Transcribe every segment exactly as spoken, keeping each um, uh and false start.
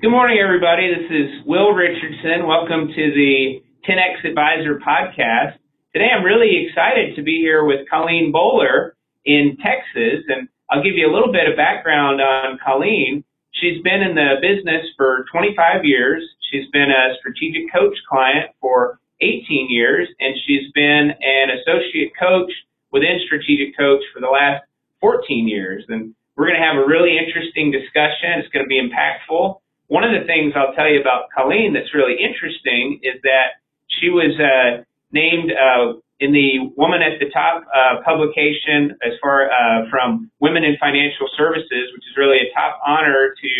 Good morning, everybody. This is Will Richardson. Welcome to the ten X Advisor Podcast. Today, I'm really excited to be here with Colleen Bowler in Texas, and I'll give you a little bit of background on Colleen. She's been in the business for twenty-five years. She's been a strategic coach client for eighteen years, and she's been an associate coach within Strategic Coach for the last fourteen years. And we're going to have a really interesting discussion. It's going to be impactful. One of the things I'll tell you about Colleen that's really interesting is that she was uh, named uh, in the Woman at the Top uh, publication as far uh, from Women in Financial Services, which is really a top honor to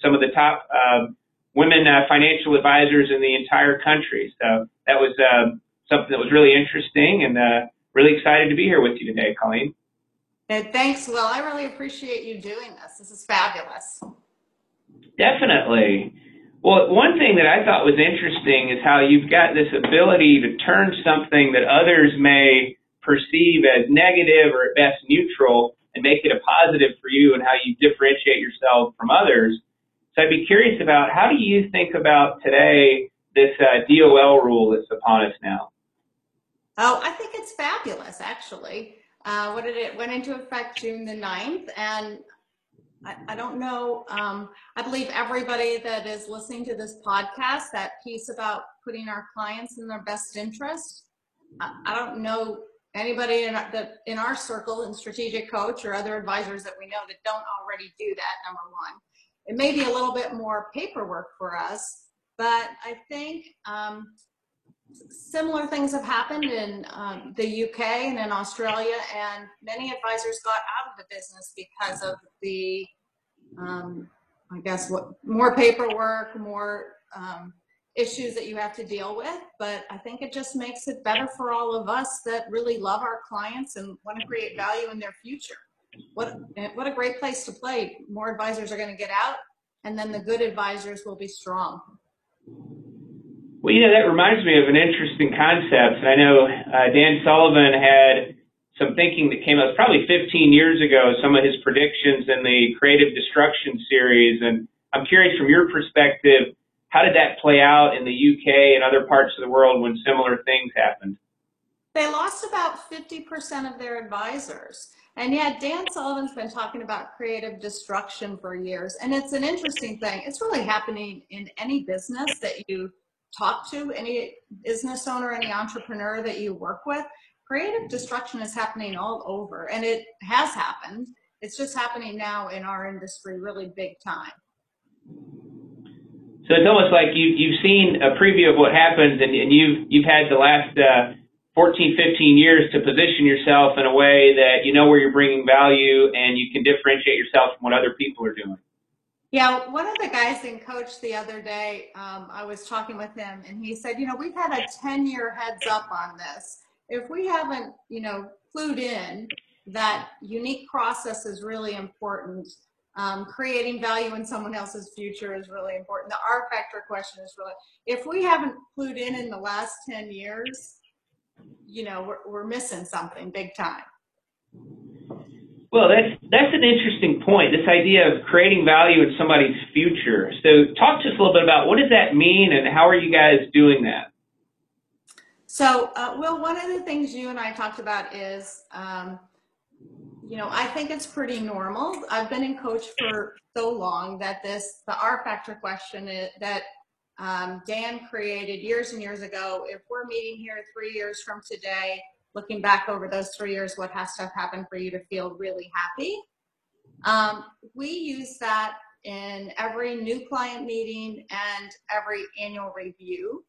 some of the top uh, women uh, financial advisors in the entire country. So that was uh, something that was really interesting, and uh, really excited to be here with you today, Colleen. Thanks, Will. I really appreciate you doing this. This is fabulous. Definitely. Well, one thing that I thought was interesting is how you've got this ability to turn something that others may perceive as negative or at best neutral and make it a positive for you, and how you differentiate yourself from others. So I'd be curious about, how do you think about today this uh, D O L rule that's upon us now? Oh, I think it's fabulous, actually. Uh, what did it went into effect June the ninth, and I, I don't know. Um, I believe everybody that is listening to this podcast, that piece about putting our clients in their best interest. I, I don't know anybody in our, the, in our circle, in Strategic Coach or other advisors that we know, that don't already do that, number one. It may be a little bit more paperwork for us, but I think um, similar things have happened in um, the U K and in Australia, and many advisors got out of the business because of the, um, I guess, what more paperwork, more um, issues that you have to deal with. But I think it just makes it better for all of us that really love our clients and want to create value in their future. What, what a great place to play. More advisors are going to get out, and then the good advisors will be strong. Well, you know, that reminds me of an interesting concept. And I know uh, Dan Sullivan had some thinking that came up probably fifteen years ago, some of his predictions in the Creative Destruction series. And I'm curious, from your perspective, how did that play out in the U K and other parts of the world when similar things happened? They lost about fifty percent of their advisors. And yeah, Dan Sullivan's been talking about creative destruction for years. And it's an interesting thing. It's really happening in any business that you talk to, any business owner, any entrepreneur that you work with. Creative destruction is happening all over, and it has happened. It's just happening now in our industry really big time. So it's almost like you, you've seen a preview of what happens, and, and you've, you've had the last uh, fourteen, fifteen years to position yourself in a way that you know where you're bringing value, and you can differentiate yourself from what other people are doing. Yeah, one of the guys in Coach the other day, um, I was talking with him, and he said, you know, we've had a ten-year heads up on this. If we haven't, you know, clued in that unique process is really important, um, creating value in someone else's future is really important, the R factor question is really, if we haven't clued in in the last ten years, you know, we're, we're missing something big time. Well, that's that's an interesting point, this idea of creating value in somebody's future. So talk to us a little bit about, what does that mean, and how are you guys doing that? So, uh, Will, one of the things you and I talked about is, um, you know, I think it's pretty normal. I've been in Coach for so long that this, the R factor question is, that um, Dan created years and years ago, if we're meeting here three years from today, looking back over those three years, what has to have happened for you to feel really happy? Um, we use that in every new client meeting and every annual review.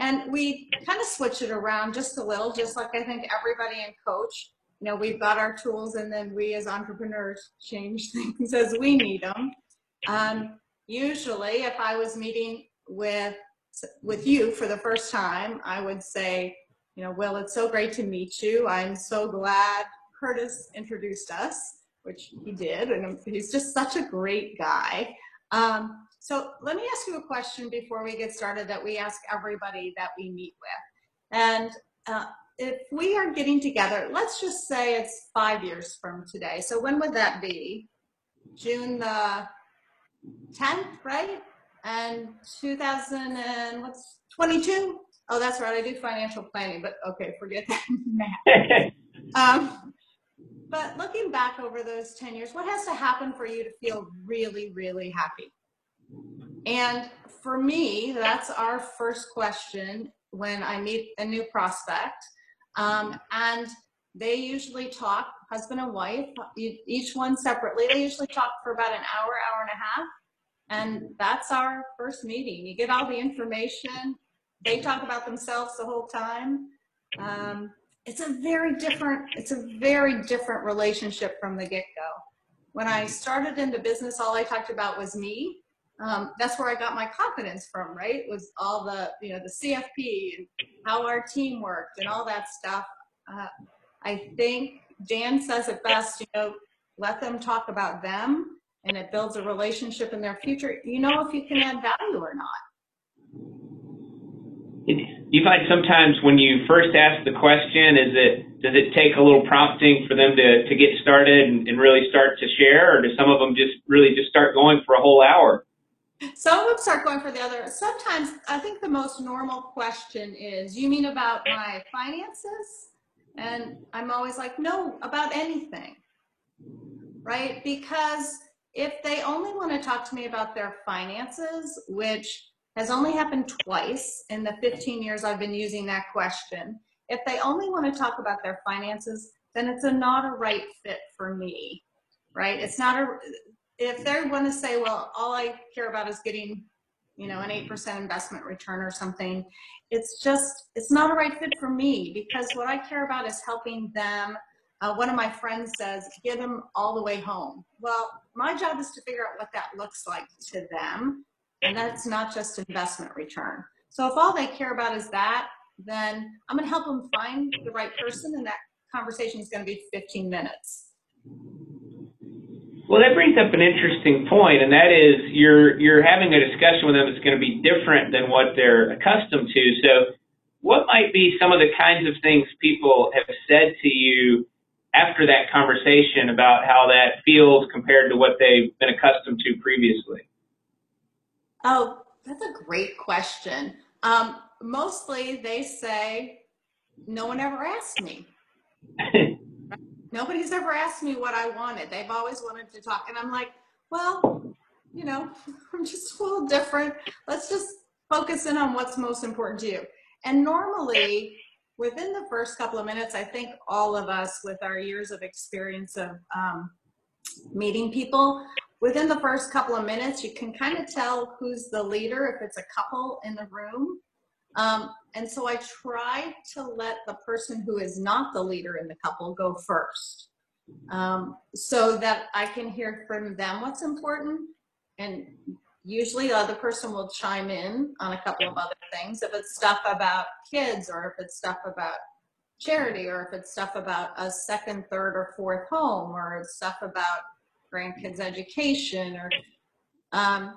And we kind of switch it around just a little, just like I think everybody in Coach, you know, we've got our tools, and then we as entrepreneurs change things as we need them. Um, usually, if I was meeting with, with you for the first time, I would say, you know, Will, it's so great to meet you. I'm so glad Curtis introduced us, which he did, and he's just such a great guy. Um, so let me ask you a question before we get started that we ask everybody that we meet with. And uh, if we are getting together, let's just say it's five years from today. So when would that be? June the tenth, right? and two thousand and what's twenty-two? Oh, that's right. I do financial planning, but okay, forget that math. um, but looking back over those ten years, what has to happen for you to feel really, really happy? And for me, that's our first question when I meet a new prospect. Um, and they usually talk, husband and wife, each one separately. They usually talk for about an hour, hour and a half. And that's our first meeting. You get all the information. They talk about themselves the whole time. Um, it's a very different, it's a very different relationship from the get-go. When I started into business, all I talked about was me. Um, that's where I got my confidence from, right? It was all the, you know, the C F P and how our team worked and all that stuff. Uh, I think Dan says it best, you know, let them talk about them and it builds a relationship in their future. You know if you can add value or not. You find sometimes when you first ask the question, is it, does it take a little prompting for them to, to get started and, and really start to share, or do some of them just really just start going for a whole hour? Some of them start going for the other. Sometimes I think the most normal question is, you mean about my finances? And I'm always like, no, about anything, right? Because if they only want to talk to me about their finances, which has only happened twice in the fifteen years I've been using that question, if they only want to talk about their finances, then it's a not a right fit for me, right? It's not a... If they want to say, well, all I care about is getting, you know, an eight percent investment return or something, it's just, it's not a right fit for me, because what I care about is helping them. Uh, one of my friends says, get them all the way home. Well, my job is to figure out what that looks like to them. And that's not just investment return. So if all they care about is that, then I'm going to help them find the right person. And that conversation is going to be fifteen minutes. Well, that brings up an interesting point, and that is you're you're having a discussion with them that's going to be different than what they're accustomed to. So what might be some of the kinds of things people have said to you after that conversation about how that feels compared to what they've been accustomed to previously? Oh, that's a great question. Um, mostly they say, no one ever asked me. Nobody's ever asked me what I wanted. They've always wanted to talk. And I'm like, well, you know, I'm just a little different. Let's just focus in on what's most important to you. And normally, within the first couple of minutes, I think all of us with our years of experience of um, meeting people, within the first couple of minutes, you can kind of tell who's the leader if it's a couple in the room. Um, and so I try to let the person who is not the leader in the couple go first, um, so that I can hear from them what's important. And usually the other person will chime in on a couple of other things, if it's stuff about kids, or if it's stuff about charity, or if it's stuff about a second, third, or fourth home, or it's stuff about grandkids' education, or... Um,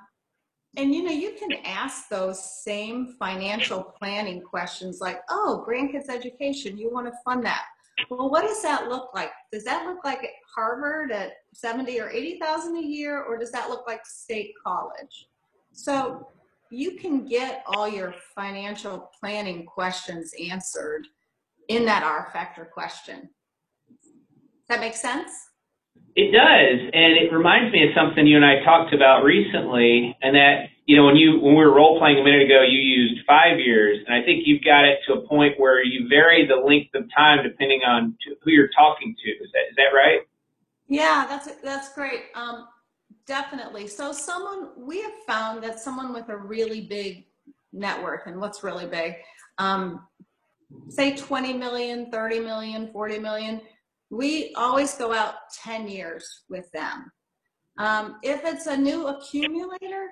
And, you know, you can ask those same financial planning questions like, oh, grandkids education, you want to fund that. Well, what does that look like? Does that look like at Harvard at seventy or eighty thousand a year, or does that look like State College? So you can get all your financial planning questions answered in that R factor question. Does that make sense? It does, and it reminds me of something you and I talked about recently, and that, you know, when you when we were role-playing a minute ago, you used five years, and I think you've got it to a point where you vary the length of time depending on who you're talking to. Is that, is that right? Yeah, that's, that's great. Um, definitely. So someone, we have found that someone with a really big net worth, and what's really big, um, say twenty million, thirty million, forty million, we always go out ten years with them. Um, if it's a new accumulator,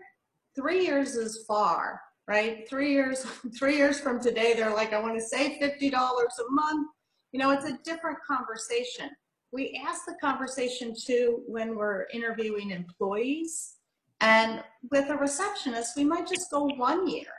three years is far, right? Three years, three years from today, they're like, I want to save fifty dollars a month. You know, it's a different conversation. We ask the conversation too when we're interviewing employees, and with a receptionist, we might just go one year.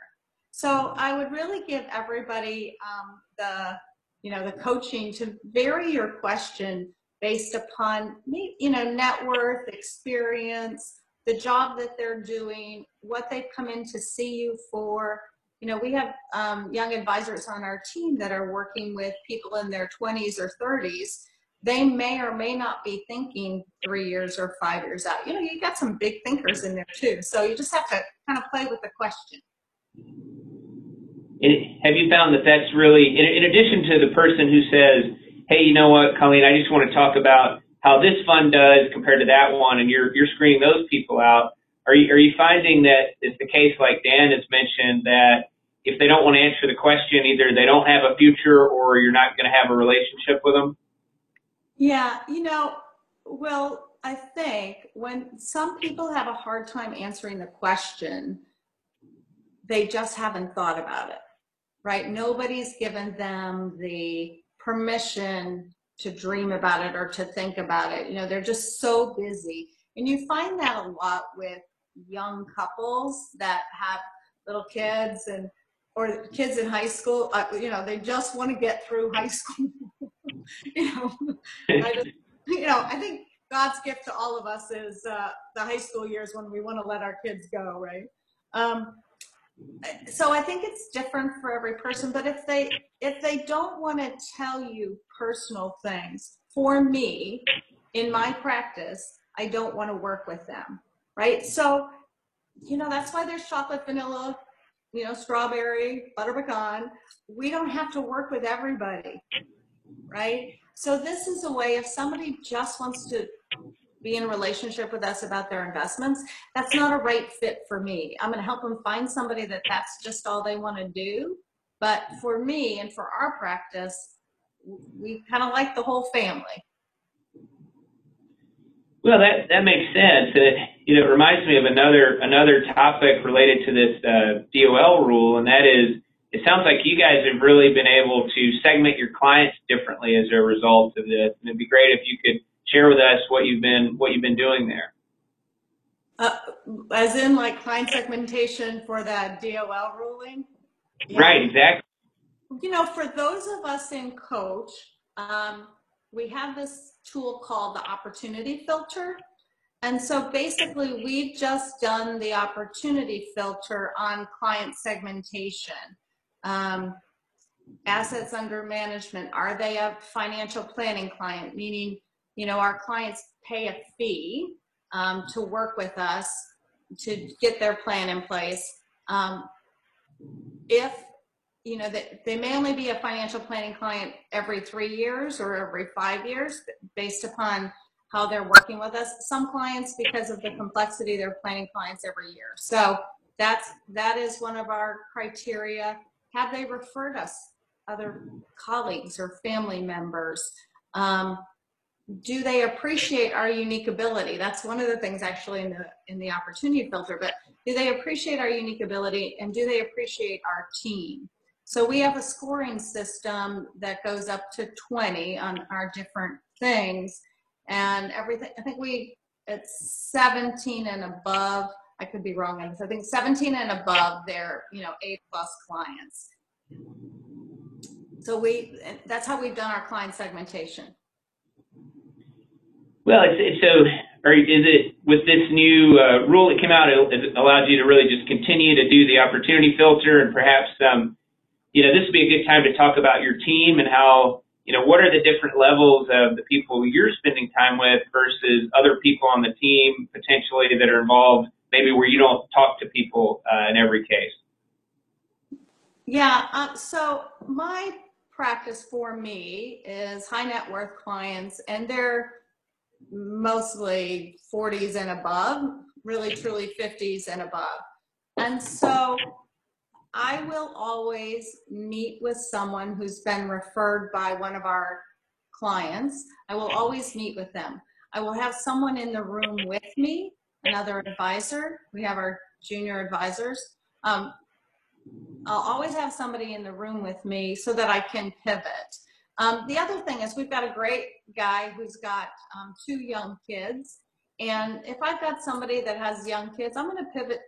So I would really give everybody um, the, you know, the coaching to vary your question based upon, you know, net worth, experience, the job that they're doing, what they've come in to see you for. You know, we have um, young advisors on our team that are working with people in their twenties or thirties. They may or may not be thinking three years or five years out. You know, you got some big thinkers in there too. So you just have to kind of play with the question. And have you found that that's really, in, in addition to the person who says, hey, you know what, Colleen, I just want to talk about how this fund does compared to that one, and you're, you're screening those people out, are you, are you finding that it's the case, like Dan has mentioned, that if they don't want to answer the question, either they don't have a future or you're not going to have a relationship with them? Yeah, you know, well, I think when some people have a hard time answering the question, they just haven't thought about it, right? Nobody's given them the permission to dream about it or to think about it. You know, they're just so busy. And you find that a lot with young couples that have little kids and or kids in high school. Uh, you know, they just want to get through high school. You know, I just, you know, I think God's gift to all of us is uh, the high school years when we want to let our kids go, right? Um, so I think it's different for every person. But if they if they don't want to tell you personal things, for me, in my practice, I don't want to work with them, right? So, you know, that's why there's chocolate, vanilla, you know, strawberry, butter pecan. We don't have to work with everybody. Right? So this is a way, if somebody just wants to be in a relationship with us about their investments, that's not a right fit for me. I'm going to help them find somebody that that's just all they want to do. But for me and for our practice, we kind of like the whole family. Well, that, that makes sense. And it, you know, it reminds me of another, another topic related to this uh, D O L rule, and that is, it sounds like you guys have really been able to segment your clients differently as a result of this. And it'd be great if you could share with us what you've been, what you've been doing there. Uh, as in like client segmentation for that D O L ruling? Yeah. Right, exactly. You know, for those of us in coach, um, we have this tool called the opportunity filter. And so basically we've just done the opportunity filter on client segmentation. Um, assets under management, are they a financial planning client? Meaning, you know, our clients pay a fee um, to work with us to get their plan in place. Um, if, you know, they, they may only be a financial planning client every three years or every five years based upon how they're working with us. Some clients, because of the complexity, they're planning clients every year. So that's, that is one of our criteria. Have they referred us other colleagues or family members? Um, do they appreciate our unique ability? That's one of the things actually in the in the opportunity filter, but do they appreciate our unique ability and do they appreciate our team? So we have a scoring system that goes up to twenty on our different things and everything. I think we, it's seventeen and above. I could be wrong on this. I think seventeen and above, they're, you know, A plus clients. So we, that's how we've done our client segmentation. Well, it's, it's so, or is it with this new uh, rule that came out, it, it allows you to really just continue to do the opportunity filter and perhaps, um, you know, this would be a good time to talk about your team and how, you know, what are the different levels of the people you're spending time with versus other people on the team potentially that are involved, maybe where you don't talk to people uh, in every case? Yeah, uh, so my practice for me is high net worth clients, and they're mostly forties and above, really truly fifties and above. And so I will always meet with someone who's been referred by one of our clients. I will always meet with them. I will have someone in the room with me, another advisor. We have our junior advisors. Um, I'll always have somebody in the room with me so that I can pivot. Um, the other thing is we've got a great guy who's got um, two young kids. And if I've got somebody that has young kids, I'm going to pivot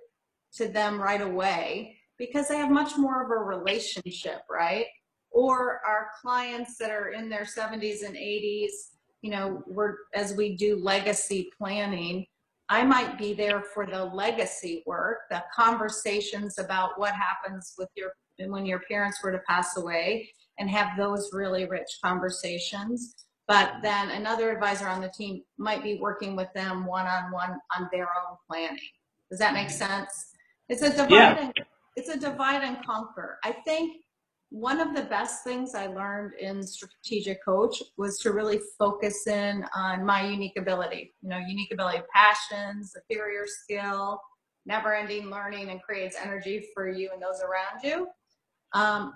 to them right away because they have much more of a relationship, right? Or our clients that are in their seventies and eighties, you know, we're, as we do legacy planning, I might be there for the legacy work, the conversations about what happens with your when your parents were to pass away, and have those really rich conversations. But then another advisor on the team might be working with them one-on-one on their own planning. Does that make sense? It's a divide, yeah. and, it's a divide and conquer. I think one of the best things I learned in Strategic Coach was to really focus in on my unique ability, you know, unique ability, passions, superior skill, never ending learning, and creates energy for you and those around you. Um,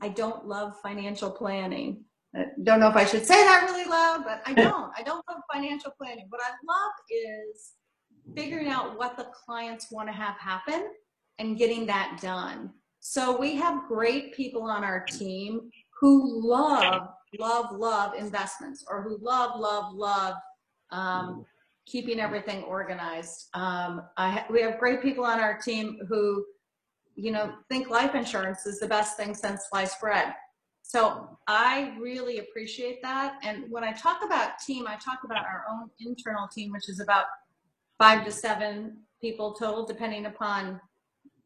I don't love financial planning. I don't know if I should say that really loud, but I don't. I don't love financial planning. What I love is figuring out what the clients want to have happen and getting that done. So we have great people on our team who love, love, love investments, or who love, love, love um, keeping everything organized. Um, I ha we have great people on our team who, you know, think life insurance is the best thing since sliced bread. So I really appreciate that. And when I talk about team, I talk about our own internal team, which is about five to seven people total, depending upon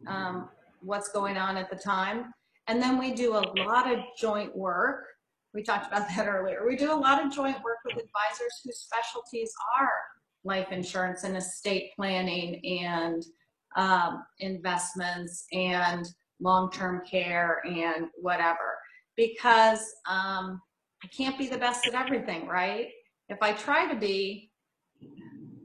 um, what's going on at the time. And then we do a lot of joint work. We talked about that earlier. We do a lot of joint work with advisors whose specialties are life insurance and estate planning and um, investments and long-term care and whatever, because um, I can't be the best at everything, right? If I try to be,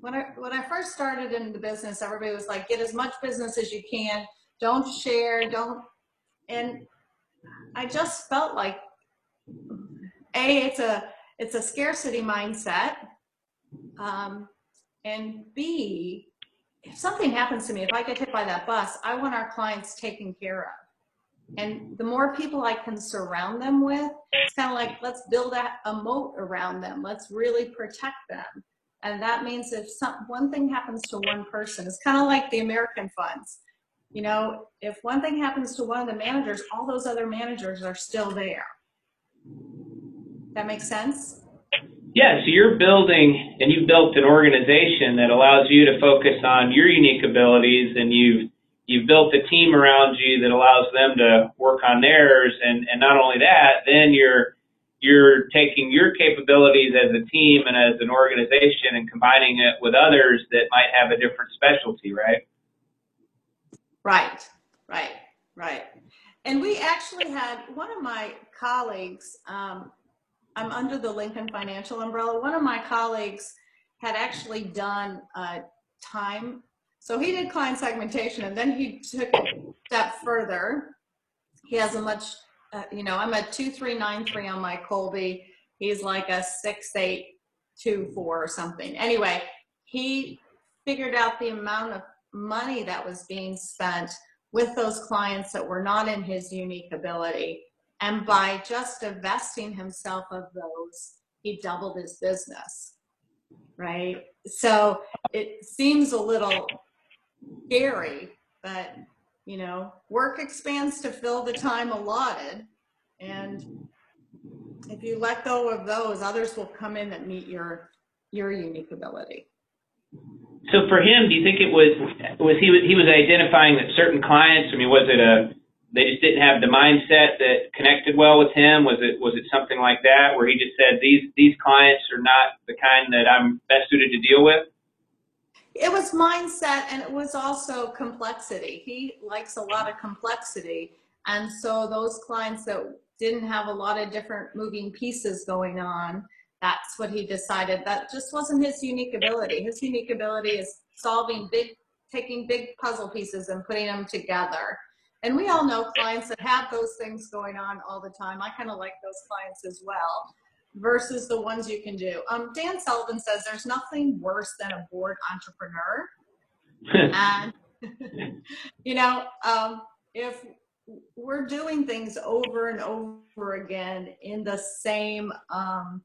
when I, when I first started in the business, everybody was like, get as much business as you can. Don't share, don't, and I just felt like, A, it's a, it's a scarcity mindset, um, and B, if something happens to me, if I get hit by that bus, I want our clients taken care of. And the more people I can surround them with, it's kind of like, let's build a, a moat around them. Let's really protect them. And that means if some, one thing happens to one person, it's kind of like the American funds. You know, if one thing happens to one of the managers, all those other managers are still there. That makes sense? Yeah, so you're building, and you've built an organization that allows you to focus on your unique abilities, and you've you've built a team around you that allows them to work on theirs, and, and not only that, then you're you're taking your capabilities as a team and as an organization and combining it with others that might have a different specialty, right? Right, right, right. And we actually had one of my colleagues, um, I'm under the Lincoln Financial umbrella, one of my colleagues had actually done uh, time. So he did client segmentation, and then he took a step further. He has a much, uh, you know, I'm a two three nine three on my Colby. He's like a six eight two four or something. Anyway, he figured out the amount of money that was being spent with those clients that were not in his unique ability, and by just divesting himself of those, he doubled his business, right? So it seems a little scary, but you know, work expands to fill the time allotted, and if you let go of those, others will come in that meet your your unique ability. So for him, do you think it was was he was he was identifying that certain clients? I mean, was it a they just didn't have the mindset that connected well with him? Was it was it something like that where he just said these these clients are not the kind that I'm best suited to deal with? It was mindset, and it was also complexity. He likes a lot of complexity, and so those clients that didn't have a lot of different moving pieces going on. That's what he decided. That just wasn't his unique ability. His unique ability is solving big, taking big puzzle pieces and putting them together. And we all know clients that have those things going on all the time. I kind of like those clients as well, versus the ones you can do. Um, Dan Sullivan says there's nothing worse than a bored entrepreneur. And, you know, um, if we're doing things over and over again in the same, um,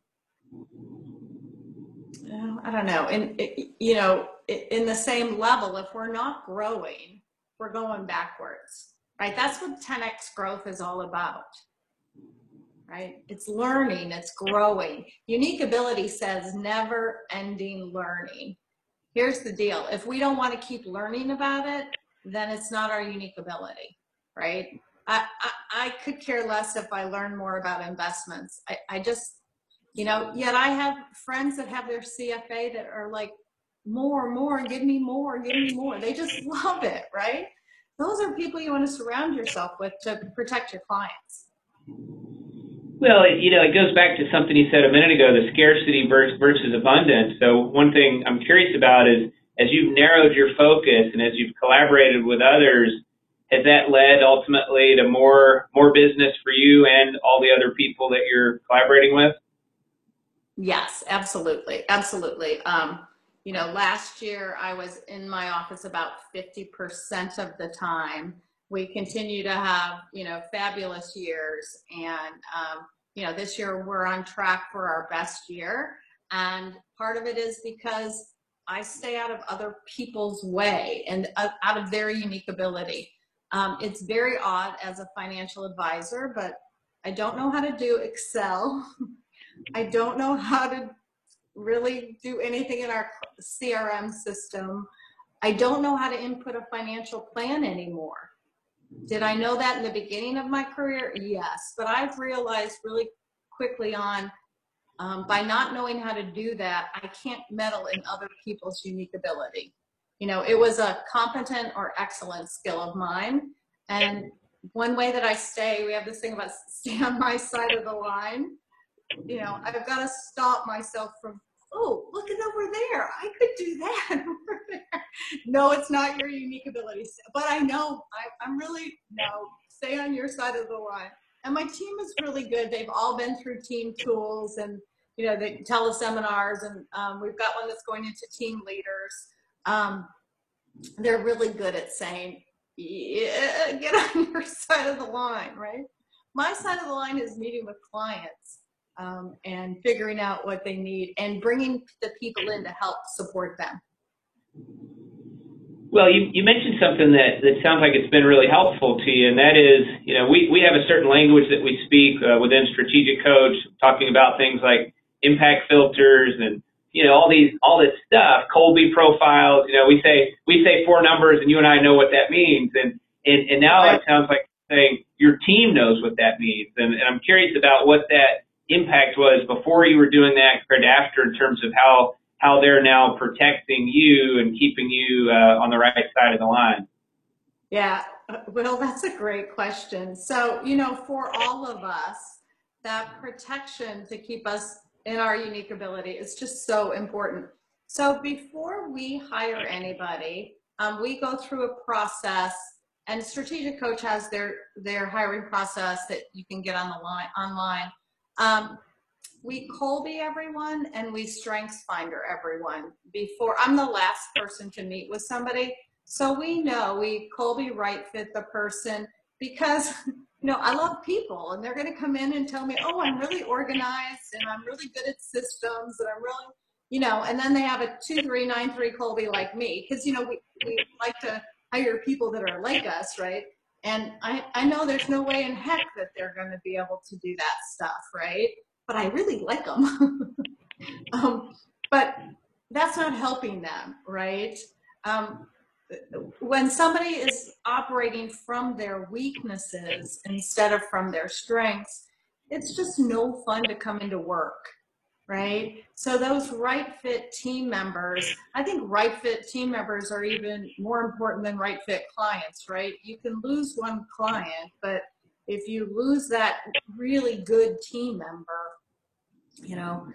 I don't know, and you know, in the same level, if we're not growing, we're going backwards, right? That's what ten X growth is all about, right? It's learning, it's growing. Unique ability says never ending learning. here's the deal. If we don't want to keep learning about it, then it's not our unique ability, right? I, I, I could care less if I learn more about investments. I, I just, you know, yet I have friends that have their C F A that are like, more, more, give me more, give me more. They just love it, right? Those are people you want to surround yourself with to protect your clients. Well, you know, it goes back to something you said a minute ago, the scarcity versus abundance. So one thing I'm curious about is, as you've narrowed your focus and as you've collaborated with others, has that led ultimately to more more business for you and all the other people that you're collaborating with? Yes, absolutely, absolutely. Um, you know, last year I was in my office about fifty percent of the time. We continue to have, you know, fabulous years, and, um, you know, this year we're on track for our best year. And part of it is because I stay out of other people's way and out of their unique ability. Um, it's very odd as a financial advisor, but I don't know how to do Excel. I don't know how to really do anything in our C R M system. I don't know how to input a financial plan anymore. Did I know that in the beginning of my career? Yes, but I've realized really quickly on, um, by not knowing how to do that, I can't meddle in other people's unique ability. You know, it was a competent or excellent skill of mine. And one way that I stay, we have this thing about stay on my side of the line. You know, I've got to stop myself from, oh, look at over there. I could do that over there. No, it's not your unique ability. But I know, I, I'm really, no, stay on your side of the line. And my team is really good. They've all been through team tools and, you know, the teleseminars, and um, we've got one that's going into team leaders. Um, they're really good at saying, yeah, get on your side of the line, right? My side of the line is meeting with clients. Um, and figuring out what they need and bringing the people in to help support them. Well, you, you mentioned something that, that sounds like it's been really helpful to you, and that is, you know, we, we have a certain language that we speak uh, within Strategic Coach, talking about things like impact filters and, you know, all these all this stuff, Colby profiles. You know, we say we say four numbers, and you and I know what that means, and, and, and now right. It sounds like saying your team knows what that means, and, and I'm curious about what that impact was before you were doing that compared to after, in terms of how how they're now protecting you and keeping you uh, on the right side of the line. Yeah, well, that's a great question. So, you know, for all of us, that protection to keep us in our unique ability is just so important. So before we hire anybody, um, we go through a process, and Strategic Coach has their their hiring process that you can get on the line online. Um, we Colby everyone and we StrengthsFinder everyone before. I'm the last person to meet with somebody. So we know we Colby right fit the person, because, you know, I love people, and they're going to come in and tell me, oh, I'm really organized and I'm really good at systems and I'm really, you know, and then they have a two, three, nine, three Colby like me. 'Cause, you know, we, we like to hire people that are like us. Right. And I, I know there's no way in heck that they're going to be able to do that stuff, right? But I really like them. um, but that's not helping them, right? Um, when somebody is operating from their weaknesses instead of from their strengths, it's just no fun to come into work, right? So those right fit team members, I think right fit team members are even more important than right fit clients, right? You can lose one client, but if you lose that really good team member, you know,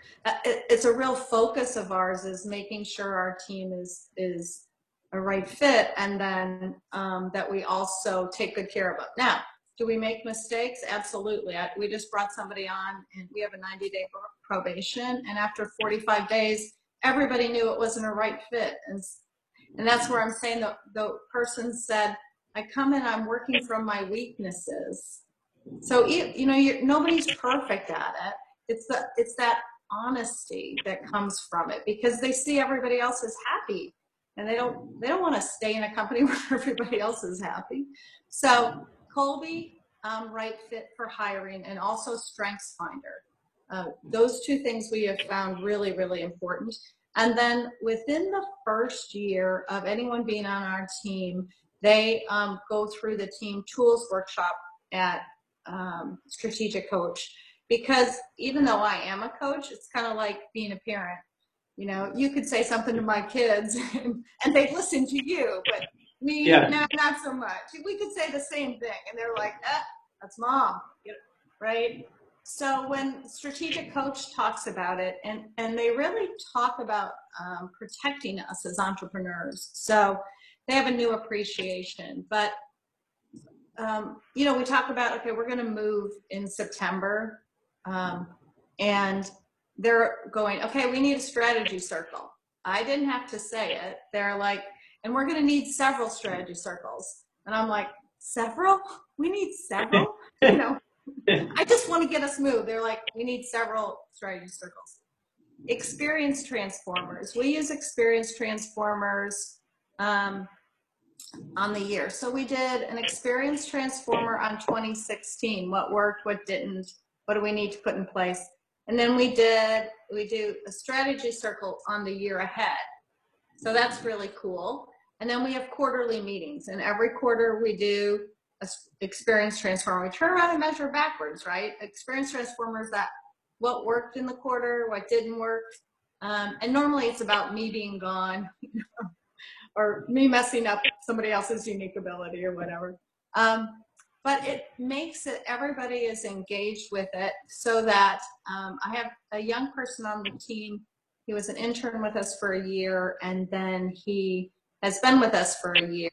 it's a real focus of ours, is making sure our team is is a right fit, and then um, that we also take good care of them. Now, do we make mistakes? Absolutely. I, we just brought somebody on, and we have a ninety day probation. And after forty-five days, everybody knew it wasn't a right fit. And, and that's where I'm saying the, the person said, I come in, I'm working from my weaknesses. So, you know, you're, nobody's perfect at it. It's, the, it's that honesty that comes from it, because they see everybody else is happy, and they don't, they don't want to stay in a company where everybody else is happy. So, Colby, um, right fit for hiring, and also StrengthsFinder. Uh, those two things we have found really, really important. And then within the first year of anyone being on our team, they um, go through the team tools workshop at um, Strategic Coach, because even though I am a coach, it's kind of like being a parent. You know, you could say something to my kids and, and they'd listen to you, but me, yeah. no, not so much. We could say the same thing and they're like, eh, that's mom, right? So when Strategic Coach talks about it, and, and they really talk about um, protecting us as entrepreneurs. So they have a new appreciation, but um, you know, we talk about, okay, we're going to move in September. Um, and they're going, okay, we need a strategy circle. I didn't have to say it. They're like, and we're going to need several strategy circles. And I'm like, several? We need several? You know, I just want to get us moved. They're like, we need several strategy circles. Experience transformers. We use experience transformers um, on the year. So we did an experience transformer on twenty sixteen. What worked, what didn't. What do we need to put in place? And then we did, we do a strategy circle on the year ahead. So that's really cool. And then we have quarterly meetings, and every quarter we do a experience transformer. We turn around and measure backwards, right? Experience transformers, that what worked in the quarter, what didn't work. Um, and normally it's about me being gone or me messing up somebody else's unique ability or whatever. Um, But it makes it, everybody is engaged with it, so that um, I have a young person on the team. He was an intern with us for a year, and then he has been with us for a year.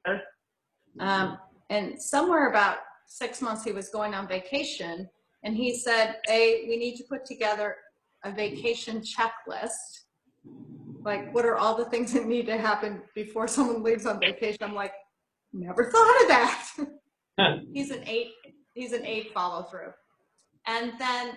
Um, and somewhere about six months, he was going on vacation, and he said, hey, we need to put together a vacation checklist. Like, what are all the things that need to happen before someone leaves on vacation? I'm like, never thought of that. He's an eight, he's an eight follow through. And then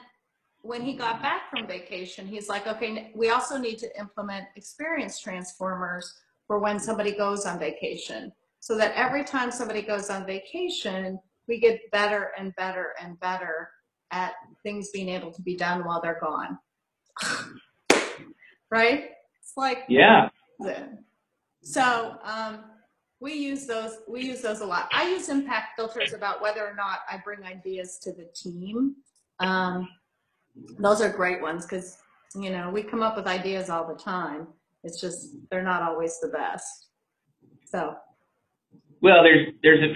when he got back from vacation, he's like, okay, we also need to implement experience transformers for when somebody goes on vacation, so that every time somebody goes on vacation, we get better and better and better at things being able to be done while they're gone. Right? It's like, yeah. So, um, We use those, we use those a lot. I use impact filters about whether or not I bring ideas to the team. Um, those are great ones, because, you know, we come up with ideas all the time. It's just, they're not always the best. So. Well, there's, there's a,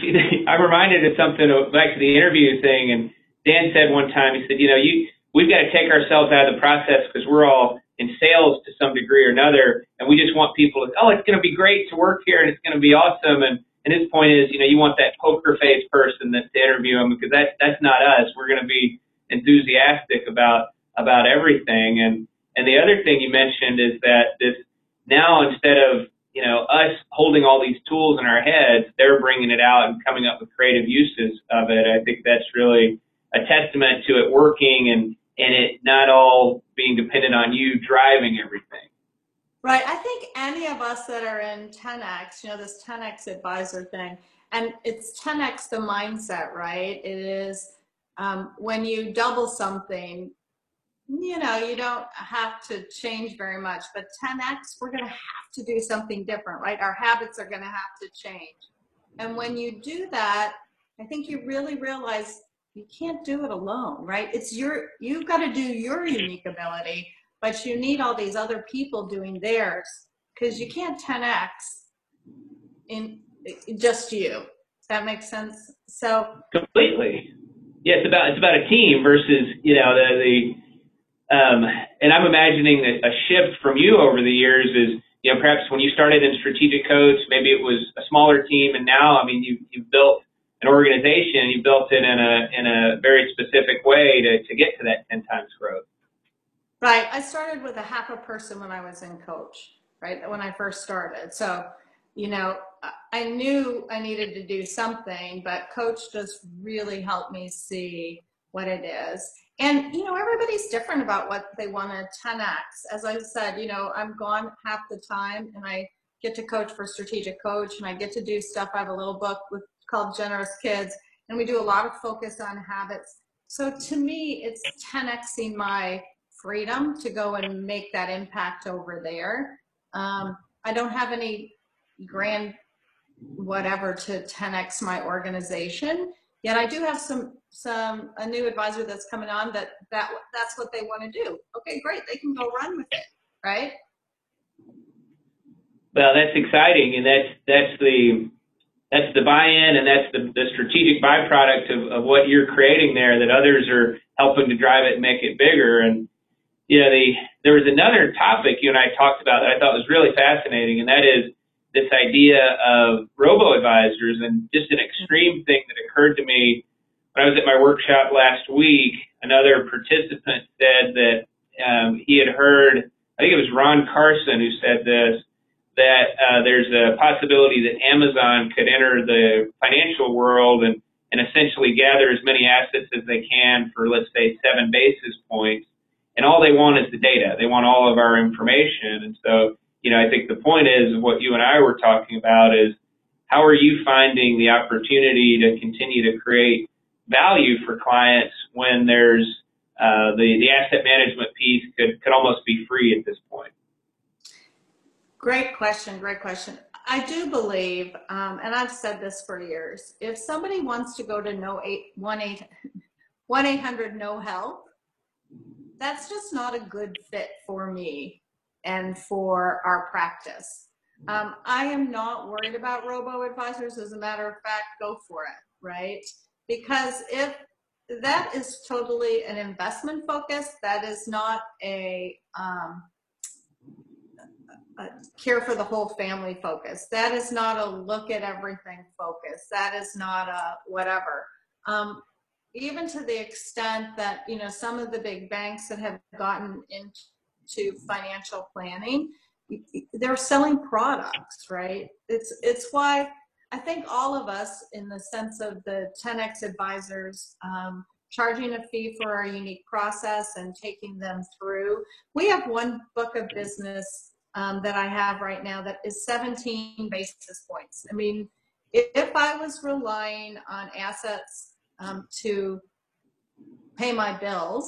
I'm reminded of something like the interview thing. And Dan said one time, he said, you know, you, we've got to take ourselves out of the process, because we're all in sales to some degree or another, and we just want people to, oh, it's going to be great to work here, and it's going to be awesome. And, and his point is, you know, you want that poker face person that to interview him, because that that's not us. We're going to be enthusiastic about about everything. And and the other thing you mentioned is that this now, instead of, you know, us holding all these tools in our heads, they're bringing it out and coming up with creative uses of it. I think that's really a testament to it working, and and it not all being dependent on you driving everything. Right. I think any of us that are in ten X, you know, this ten X advisor thing, and it's ten X the mindset, right? It is um, when you double something, you know, you don't have to change very much, but ten X, we're going to have to do something different, right? Our habits are going to have to change. And when you do that, I think you really realize you can't do it alone, right? It's your, you've got to do your unique ability, but you need all these other people doing theirs, because you can't ten X in just you. Does that make sense? So completely. Yeah, it's about, it's about a team versus, you know, the, the um, and I'm imagining that a shift from you over the years is, you know, perhaps when you started in Strategic Coach, maybe it was a smaller team, and now, I mean, you, you've built an organization, you built it in a in a very specific way to, to get to that ten times growth. Right. I started with a half a person when I was in coach, right? When I first started. So, you know, I knew I needed to do something, but coach just really helped me see what it is. And, you know, everybody's different about what they want to ten X. As I said, you know, I'm gone half the time, and I get to coach for Strategic Coach, and I get to do stuff. I have a little book with called Generous Kids, and we do a lot of focus on habits. So to me, it's ten Xing my freedom to go and make that impact over there. Um, I don't have any grand whatever to ten X my organization, yet I do have some, some, a new advisor that's coming on that, that that's what they want to do. Okay, great. They can go run with it. Right? Well, that's exciting. And that's, that's the, that's the buy-in, and that's the, the strategic byproduct of, of what you're creating there, that others are helping to drive it and make it bigger. And, you know, the, there was another topic you and I talked about that I thought was really fascinating, and that is this idea of robo-advisors, and just an extreme thing that occurred to me when I was at my workshop last week. Another participant said that um, he had heard, I think it was Ron Carson who said this, that uh, there's a possibility that Amazon could enter the financial world and, and essentially gather as many assets as they can for, let's say, seven basis points. And all they want is the data. They want all of our information. And so, you know, I think the point is what you and I were talking about is, how are you finding the opportunity to continue to create value for clients when there's uh, the, the asset management piece could, could almost be free at this point? Great question, great question. I do believe, um, and I've said this for years, if somebody wants to go to one eight hundred no help, that's just not a good fit for me and for our practice. Um, I am not worried about robo-advisors. As a matter of fact, go for it, right? Because if that is totally an investment focus, that is not a... Um, Uh, care for the whole family focus. That is not a look at everything focus. That is not a whatever. Um, even to the extent that, you know, some of the big banks that have gotten into financial planning, they're selling products, right? It's, it's why I think all of us, in the sense of the ten X advisors, um, charging a fee for our unique process and taking them through. We have one book of business Um, that I have right now that is seventeen basis points. I mean, if, if I was relying on assets um, to pay my bills,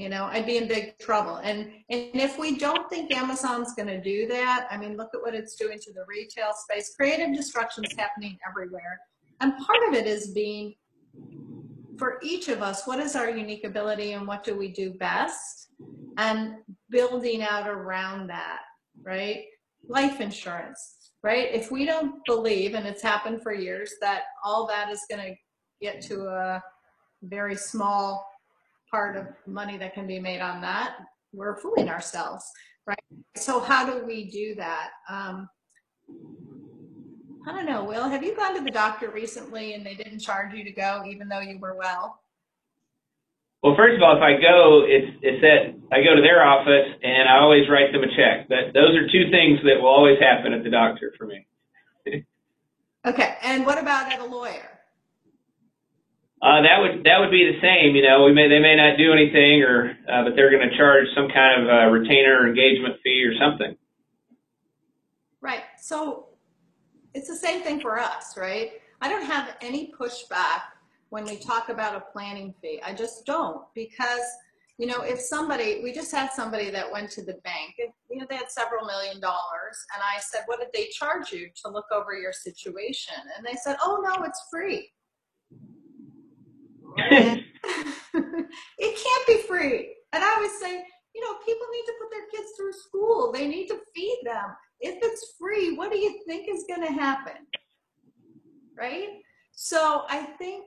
you know, I'd be in big trouble. And, and if we don't think Amazon's going to do that, I mean, look at what it's doing to the retail space. Creative destruction is happening everywhere. And part of it is being, for each of us, what is our unique ability and what do we do best? And building out around that, right? Life insurance, right? If we don't believe, and it's happened for years, that all that is going to get to a very small part of money that can be made on that, we're fooling ourselves, right? So how do we do that? Um, I don't know, Will, have you gone to the doctor recently and they didn't charge you to go even though you were well? Well, first of all, if I go, it's it's that I go to their office and I always write them a check. That those are two things that will always happen at the doctor for me. Okay, and what about at a lawyer? Uh, that would that would be the same. You know, we may they may not do anything, or uh, but they're going to charge some kind of uh, retainer or engagement fee or something. Right. So it's the same thing for us, right? I don't have any pushback when we talk about a planning fee. I just don't, because, you know, if somebody, we just had somebody that went to the bank, and, you know, they had several million dollars, and I said, what did they charge you to look over your situation? And they said, oh, no, it's free. It can't be free. And I always say, you know, people need to put their kids through school. They need to feed them. If it's free, what do you think is going to happen? Right? So I think,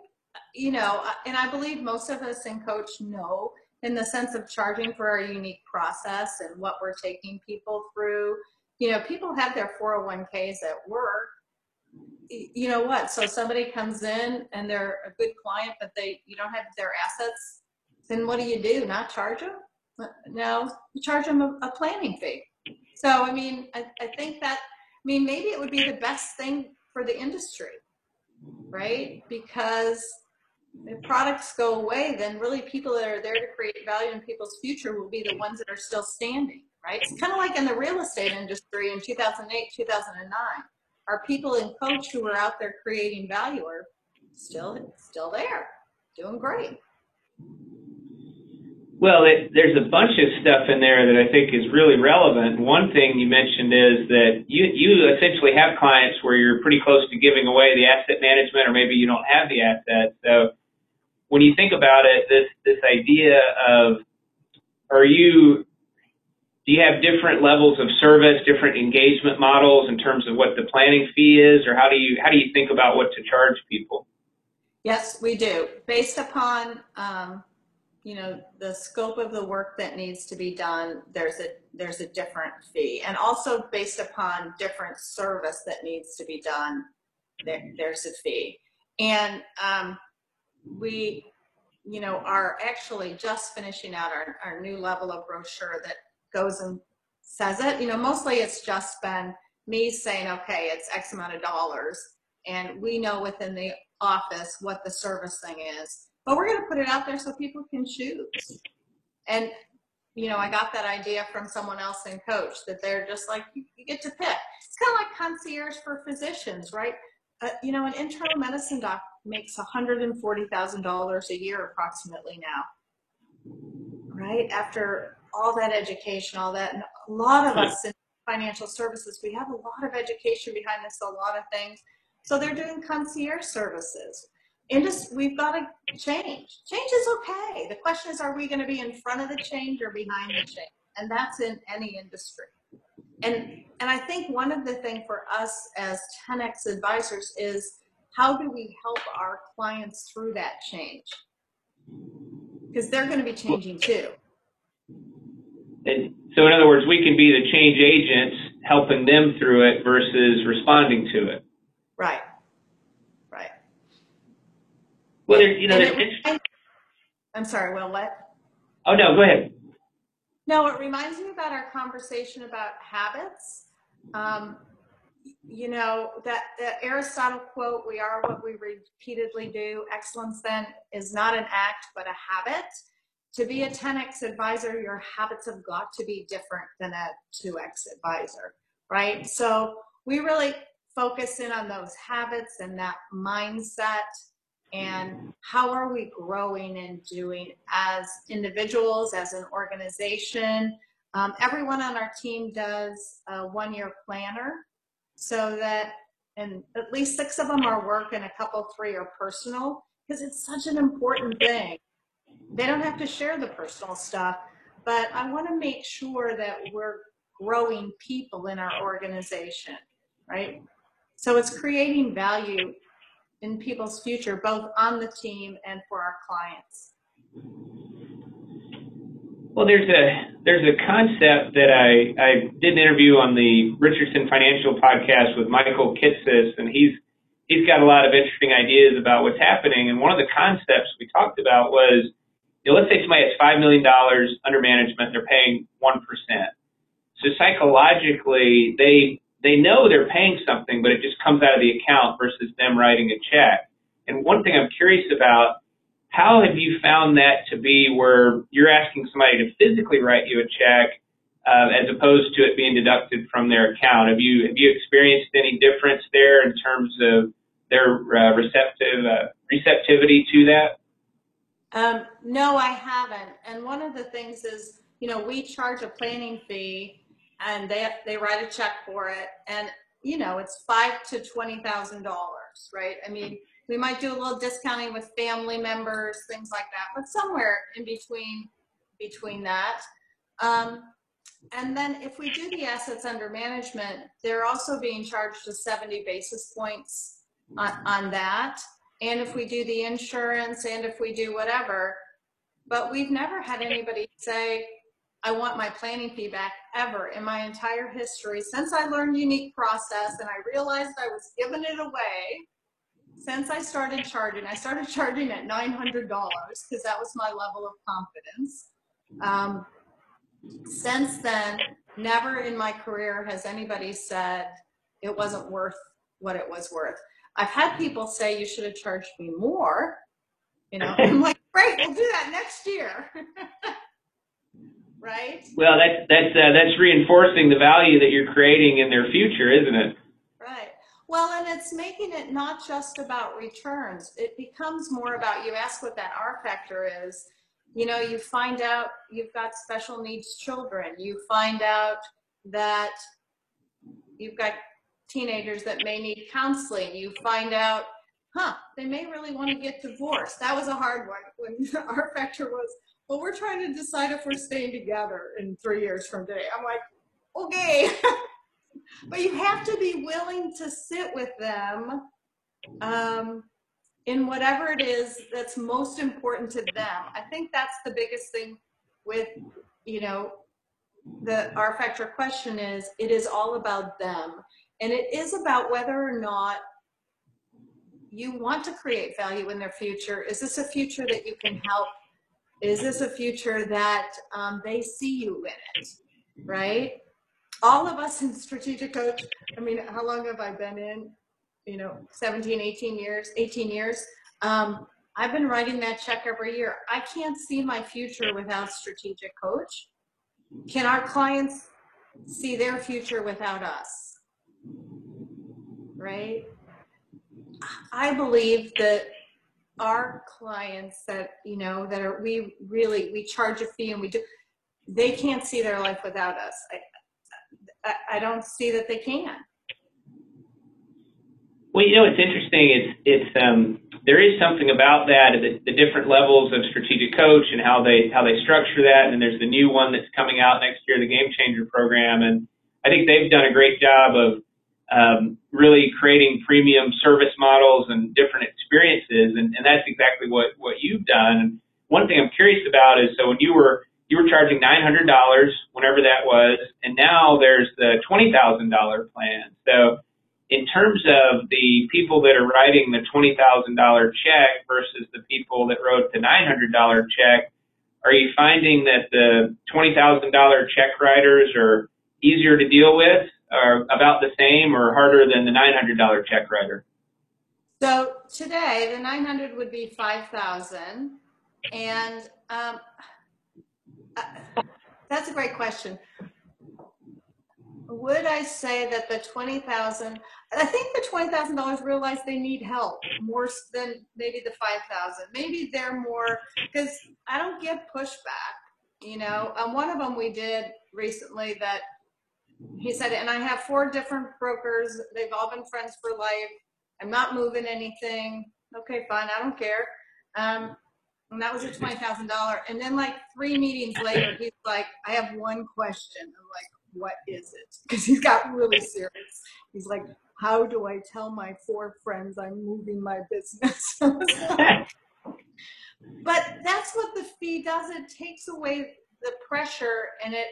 you know, and I believe most of us in coach know, in the sense of charging for our unique process and what we're taking people through. You know, people have their four oh one K's at work. You know what? So somebody comes in and they're a good client, but they, you don't have their assets. Then what do you do? Not charge them? No, you charge them a, a planning fee. So, I mean, I, I think that, I mean, maybe it would be the best thing for the industry, right? Because if products go away, then really people that are there to create value in people's future will be the ones that are still standing, right? It's kind of like in the real estate industry in two thousand eight, two thousand nine. Our people in coach who are out there creating value are still, still there, doing great. Well, it, there's a bunch of stuff in there that I think is really relevant. One thing you mentioned is that you, you essentially have clients where you're pretty close to giving away the asset management, or maybe you don't have the asset. So when you think about it, this, this idea of, are you, do you have different levels of service, different engagement models in terms of what the planning fee is, or how do you, how do you think about what to charge people? Yes, we do. Based upon, um, you know, the scope of the work that needs to be done, there's a there's a different fee. And also based upon different service that needs to be done, there, there's a fee. And um, we, you know, are actually just finishing out our, our new level of brochure that goes and says it. You know, mostly it's just been me saying, okay, it's X amount of dollars. And we know within the office what the service thing is. But we're going to put it out there so people can choose. And, you know, I got that idea from someone else in Coach, that they're just like, you, you get to pick. It's kind of like concierge for physicians, right? Uh, you know, an internal medicine doc makes one hundred forty thousand dollars a year approximately now, right? After all that education, all that, and a lot of us in financial services, we have a lot of education behind us, a lot of things. So they're doing concierge services. Industry, we've got to change. Change is okay. The question is, are we going to be in front of the change or behind the change? And that's in any industry. And, and I think one of the things for us as ten X advisors is, how do we help our clients through that change? Because they're going to be changing too. And so in other words, we can be the change agents helping them through it versus responding to it. Right. Well, there, you know, it, I'm sorry, Will, what? Oh, no, go ahead. No, it reminds me about our conversation about habits. Um, you know, that, that Aristotle quote, we are what we repeatedly do. Excellence then is not an act, but a habit. To be a ten X advisor, your habits have got to be different than a two X advisor, right? So we really focus in on those habits and that mindset. And how are we growing and doing as individuals, as an organization? Um, everyone on our team does a one-year planner, so that, and at least six of them are work and a couple, three are personal, because it's such an important thing. They don't have to share the personal stuff, but I want to make sure that we're growing people in our organization, right? So it's creating value in people's future, both on the team and for our clients. Well, there's a there's a concept that I, I did an interview on the Richardson Financial Podcast with Michael Kitsis, and he's he's got a lot of interesting ideas about what's happening. And one of the concepts we talked about was, you know, let's say somebody has five million dollars under management, they're paying one percent. So psychologically, they They know they're paying something, but it just comes out of the account versus them writing a check. And one thing I'm curious about, how have you found that to be where you're asking somebody to physically write you a check uh, as opposed to it being deducted from their account? Have you have you experienced any difference there in terms of their uh, receptive uh, receptivity to that? Um, no, I haven't. And one of the things is, you know, we charge a planning fee, and they they write a check for it, and you know, it's five to twenty thousand dollars, right? I mean, we might do a little discounting with family members, things like that, but somewhere in between between that. Um, and then if we do the assets under management, they're also being charged a seventy basis points on, on that, and if we do the insurance, and if we do whatever. But we've never had anybody say, I want my planning fee back, ever in my entire history. Since I learned unique process and I realized I was giving it away, since I started charging, I started charging at nine hundred dollars because that was my level of confidence. Um, since then, never in my career has anybody said it wasn't worth what it was worth. I've had people say, you should have charged me more. You know, I'm like, great, we'll do that next year. Right? Well, that's that's uh, that's reinforcing the value that you're creating in their future, isn't it? Right. Well, and it's making it not just about returns. It becomes more about, you ask what that R factor is. you know, you find out you've got special needs children. You find out that you've got teenagers that may need counseling. You find out, huh, they may really want to get divorced. That was a hard one when our factor was, well, we're trying to decide if we're staying together in three years from today. I'm like, okay. But you have to be willing to sit with them um, in whatever it is that's most important to them. I think that's the biggest thing with, you know, the our factor question is, it is all about them. And it is about whether or not you want to create value in their future. Is this a future that you can help? Is this a future that um, they see you in it, right? All of us in Strategic Coach, I mean, how long have I been in? You know, seventeen, eighteen years, eighteen years. Um, I've been writing that check every year. I can't see my future without Strategic Coach. Can our clients see their future without us? Right? I believe that our clients that, you know, that are, we really, we charge a fee and we do, they can't see their life without us. I, I don't see that they can. Well, you know, it's interesting. It's it's um, there is something about that, the, the different levels of Strategic Coach and how they how they structure that. And there's the new one that's coming out next year, the Game Changer program. And I think they've done a great job of um, really creating premium service models and different experiences. And, and that's exactly what what you've done. And one thing I'm curious about is, so when you were You were charging nine hundred dollars, whenever that was, and now there's the twenty thousand dollar plan. So in terms of the people that are writing the twenty thousand dollar check versus the people that wrote the nine hundred dollar check, are you finding that the twenty thousand dollar check writers are easier to deal with, or about the same, or harder than the nine hundred dollar check writer? So today, the nine hundred would be five thousand dollars, and um, Uh, that's a great question. Would I say that the twenty thousand, I think the twenty thousand dollars realize they need help more than maybe the five thousand. Maybe they're more, because I don't give pushback, you know. Um, one of them we did recently that he said, and I have four different brokers. They've all been friends for life. I'm not moving anything. Okay, fine. I don't care. Um, And that was a twenty thousand dollars. And then like three meetings later, he's like, I have one question. I'm like, what is it? Because he's got really serious. He's like, how do I tell my four friends I'm moving my business? But that's what the fee does. It takes away the pressure, and it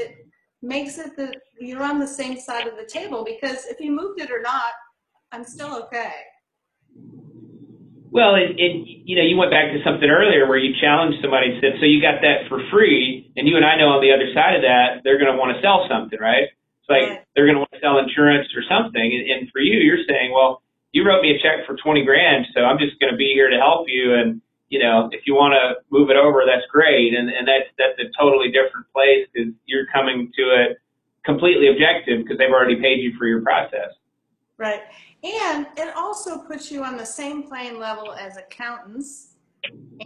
it makes it that you're on the same side of the table, because if you moved it or not, I'm still okay. Well, it, it, you know, you went back to something earlier where you challenged somebody and said, so you got that for free, and you and I know on the other side of that, they're going to want to sell something, right? It's like right. They're going to want to sell insurance or something, and, and for you, you're saying, well, you wrote me a check for twenty grand, so I'm just going to be here to help you, and, you know, if you want to move it over, that's great, and, and that's, that's a totally different place because you're coming to it completely objective because they've already paid you for your process. Right. And it also puts you on the same plane level as accountants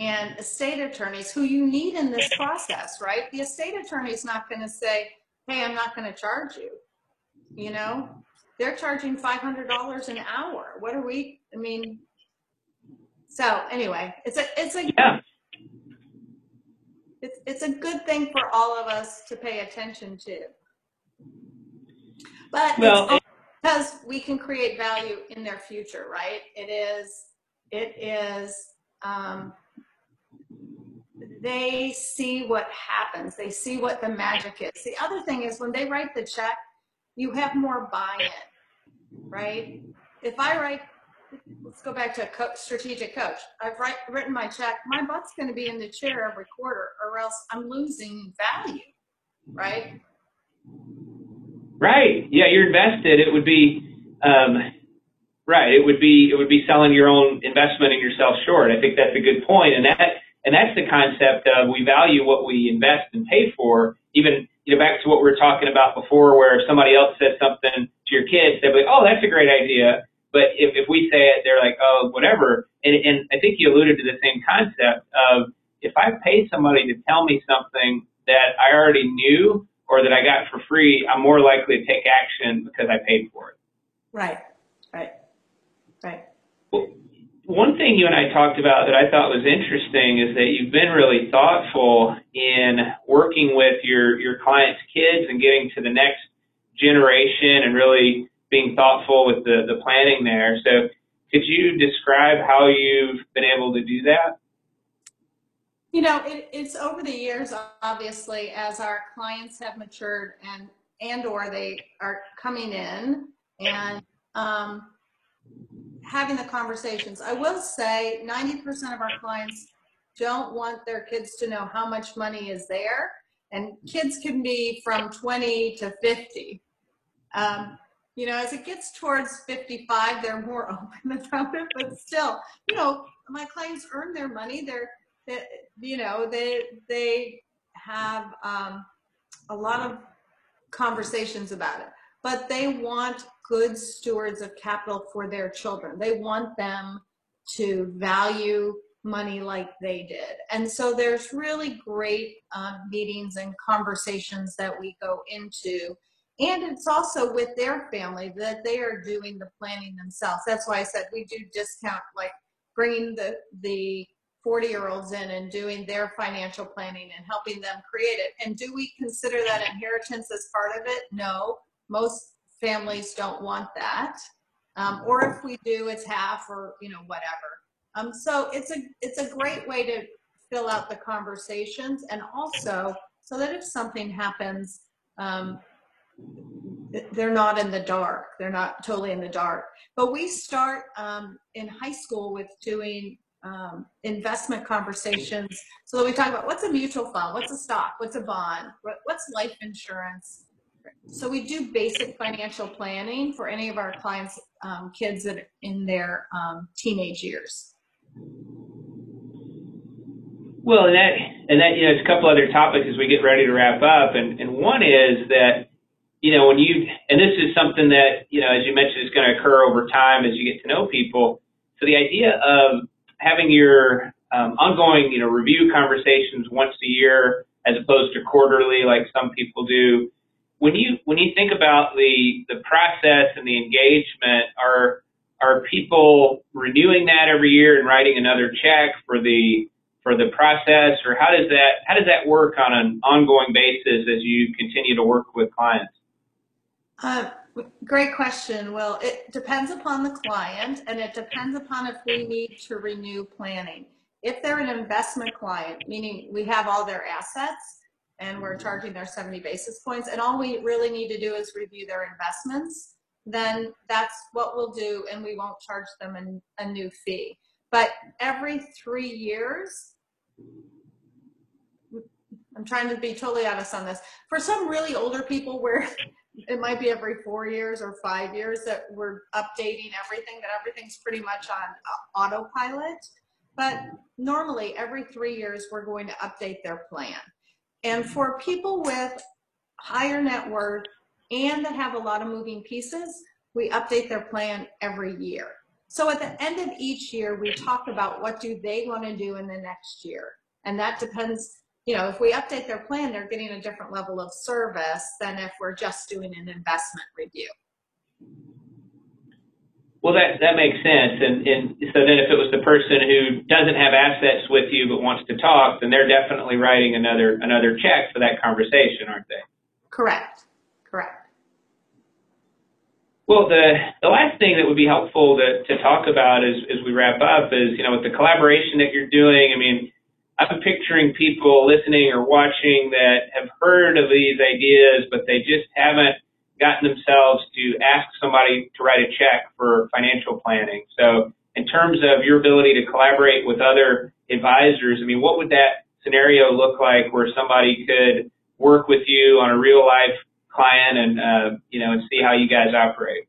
and estate attorneys who you need in this process, right? The estate attorney is not going to say, hey, I'm not going to charge you. You know, they're charging five hundred dollars an hour. What are we, I mean, so anyway, it's a, it's a, yeah. it's, it's a good thing for all of us to pay attention to. But well, it's because we can create value in their future, right? It is, it is, um, they see what happens. They see what the magic is. The other thing is when they write the check, you have more buy-in, right? If I write, let's go back to a co- strategic coach. I've write, written my check. My butt's going to be in the chair every quarter or else I'm losing value, right? Right. Yeah, you're invested. It would be, um, right. It would be, it would be selling your own investment in yourself short. I think that's a good point. And that, and that's the concept of we value what we invest and pay for. Even, you know, back to what we were talking about before, where if somebody else says something to your kids, they'll be like, oh, that's a great idea. But if, if we say it, they're like, oh, whatever. And, and I think you alluded to the same concept of if I pay somebody to tell me something that I already knew or that I got for free, I'm more likely to take action because I paid for it. Right, right, right. Well, one thing you and I talked about that I thought was interesting is that you've been really thoughtful in working with your, your clients' kids and getting to the next generation and really being thoughtful with the, the planning there. So could you describe how you've been able to do that? You know, it, it's over the years, obviously, as our clients have matured and, and or they are coming in and um, having the conversations. I will say ninety percent of our clients don't want their kids to know how much money is there, and kids can be from twenty to fifty. Um, you know, as it gets towards fifty-five, they're more open about it, but still, you know, my clients earn their money. They're, they, you know, they, they have um, a lot of conversations about it, but they want good stewards of capital for their children. They want them to value money like they did. And so there's really great um, meetings and conversations that we go into. And it's also with their family that they are doing the planning themselves. That's why I said we do discount, like bringing the, the forty-year-olds in and doing their financial planning and helping them create it. And do we consider that inheritance as part of it? No. Most families don't want that, um, or if we do, it's half, or you know, whatever. Um, so it's a it's a great way to fill out the conversations, and also so that if something happens, um, they're not in the dark. They're not totally in the dark. But we start um, in high school with doing um, investment conversations, so that we talk about what's a mutual fund, what's a stock, what's a bond, what's life insurance. So we do basic financial planning for any of our clients' um, kids that are in their um, teenage years. Well, and that, and that, you know, there's a couple other topics as we get ready to wrap up. And, and one is that, you know, when you, and this is something that, you know, as you mentioned, is going to occur over time as you get to know people. So the idea of having your um, ongoing, you know, review conversations once a year as opposed to quarterly, like some people do. When you when you think about the the process and the engagement, are are people renewing that every year and writing another check for the for the process, or how does that how does that work on an ongoing basis as you continue to work with clients? Uh, great question. Well, it depends upon the client, and it depends upon if we need to renew planning. If they're an investment client, meaning we have all their assets, and we're charging their seventy basis points, and all we really need to do is review their investments, then that's what we'll do, and we won't charge them an, a new fee. But every three years, I'm trying to be totally honest on this, for some really older people where it might be every four years or five years that we're updating everything, that everything's pretty much on autopilot. But normally every three years, we're going to update their plan. And for people with higher net worth and that have a lot of moving pieces, we update their plan every year. So at the end of each year, we talk about what do they want to do in the next year. And that depends, you know, if we update their plan, they're getting a different level of service than if we're just doing an investment review. Well, that, that makes sense. And, and so then if it was the person who doesn't have assets with you but wants to talk, then they're definitely writing another another check for that conversation, aren't they? Correct. Correct. Well, the, the last thing that would be helpful to, to talk about as, as we wrap up is, you know, with the collaboration that you're doing, I mean, I'm picturing people listening or watching that have heard of these ideas, but they just haven't gotten themselves to ask somebody to write a check for financial planning. So in terms of your ability to collaborate with other advisors, I mean, what would that scenario look like where somebody could work with you on a real life client and, uh, you know, and see how you guys operate?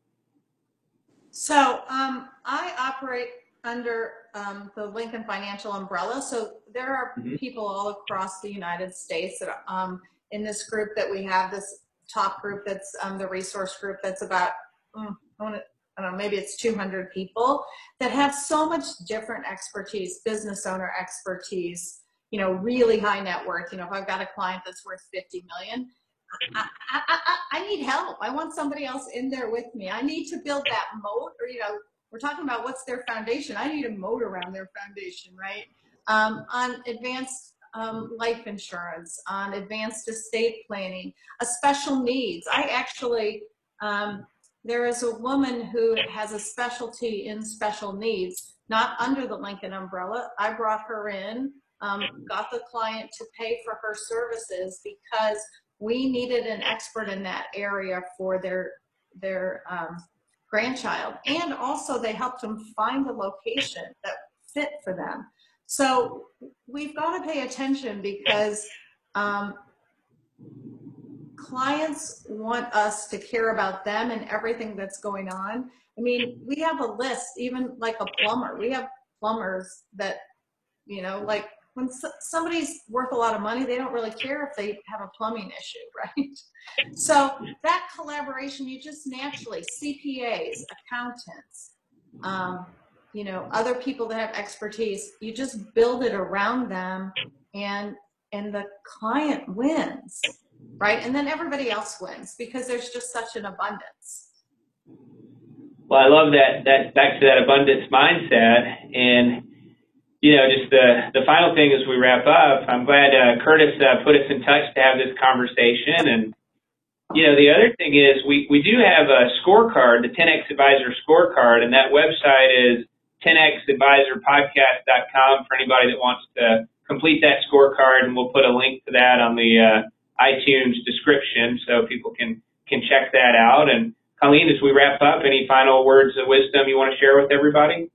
So um, I operate under um, the Lincoln Financial umbrella. So there are mm-hmm. people all across the United States that are um, in this group that we have, this top group that's um, the resource group that's about, mm, I, wanna, I don't know, maybe it's two hundred people that have so much different expertise, business owner expertise, you know, really high net worth. You know, if I've got a client that's worth fifty million, I, I, I, I need help. I want somebody else in there with me. I need to build that moat, or, you know, we're talking about what's their foundation. I need a moat around their foundation, right? Um, on advanced um, life insurance, on advanced estate planning, a special needs. I actually, um, there is a woman who has a specialty in special needs, not under the Lincoln umbrella. I brought her in, um, got the client to pay for her services because we needed an expert in that area for their, their um, grandchild. And also they helped them find a location that fit for them. So we've got to pay attention because um, clients want us to care about them and everything that's going on. I mean, we have a list, even like a plumber. We have plumbers that, you know, like when somebody's worth a lot of money, they don't really care if they have a plumbing issue, right? So that collaboration, you just naturally, C P As, accountants, um, you know, other people that have expertise, you just build it around them, and, and the client wins, right? And then everybody else wins because there's just such an abundance. Well, I love that, that back to that abundance mindset. And you know, just the, the final thing as we wrap up, I'm glad uh, Curtis uh, put us in touch to have this conversation. And, you know, the other thing is we, we do have a scorecard, the ten X Advisor scorecard, and that website is ten X Advisor Podcast dot com for anybody that wants to complete that scorecard. And we'll put a link to that on the uh, iTunes description so people can, can check that out. And, Colleen, as we wrap up, any final words of wisdom you want to share with everybody?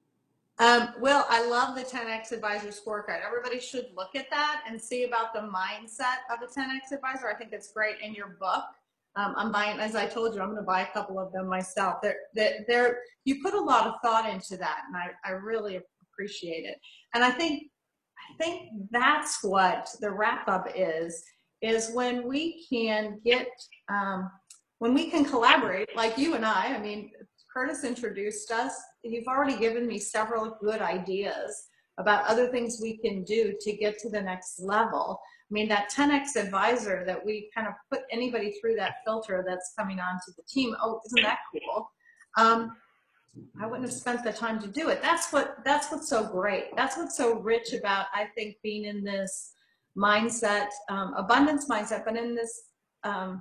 Um, Will, I love the ten X Advisor Scorecard. Everybody should look at that and see about the mindset of a ten X Advisor. I think it's great in your book. Um, I'm buying, as I told you, I'm going to buy a couple of them myself. They're, they're, they're, you put a lot of thought into that, and I, I really appreciate it. And I think, I think that's what the wrap-up is, is when we can get, um, when we can collaborate, like you and I. I mean, Curtis introduced us. You've already given me several good ideas about other things we can do to get to the next level. I mean, that ten X Advisor that we kind of put anybody through that filter that's coming onto the team. Oh, isn't that cool? Um, I wouldn't have spent the time to do it. That's what, that's what's so great. That's what's so rich about, I think, being in this mindset, um, abundance mindset, but in this um,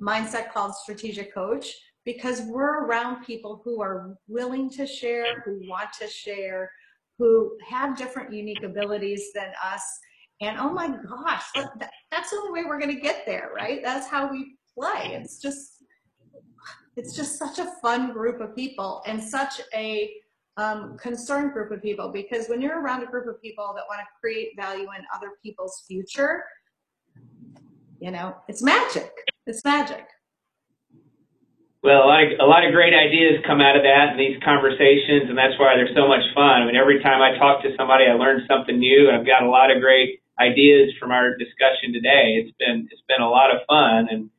mindset called Strategic Coach, because we're around people who are willing to share, who want to share, who have different unique abilities than us. And oh my gosh, that, that's the only way we're gonna get there, right? That's how we play. It's just, it's just such a fun group of people and such a um, concerned group of people, because when you're around a group of people that wanna create value in other people's future, you know, it's magic, it's magic. Well, a lot, of, a lot of great ideas come out of that and these conversations, and that's why they're so much fun. I mean, every time I talk to somebody, I learn something new, and I've got a lot of great ideas from our discussion today. It's been it's been a lot of fun, and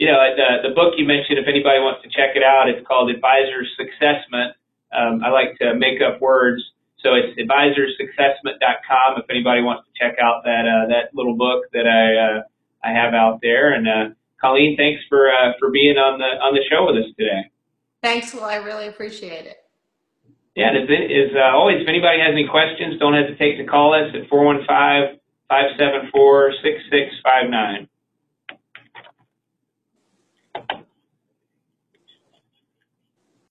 you know, the the book you mentioned, if anybody wants to check it out, it's called Advisor Successment. Um, I like to make up words, so it's advisor successment dot com. If anybody wants to check out that uh, that little book that I uh, I have out there, and uh, Colleen, thanks for uh, for being on the on the show with us today. Thanks, Will. I really appreciate it. Yeah, and as uh, always, if anybody has any questions, don't hesitate to call us at four one five, five seven four, six six five nine.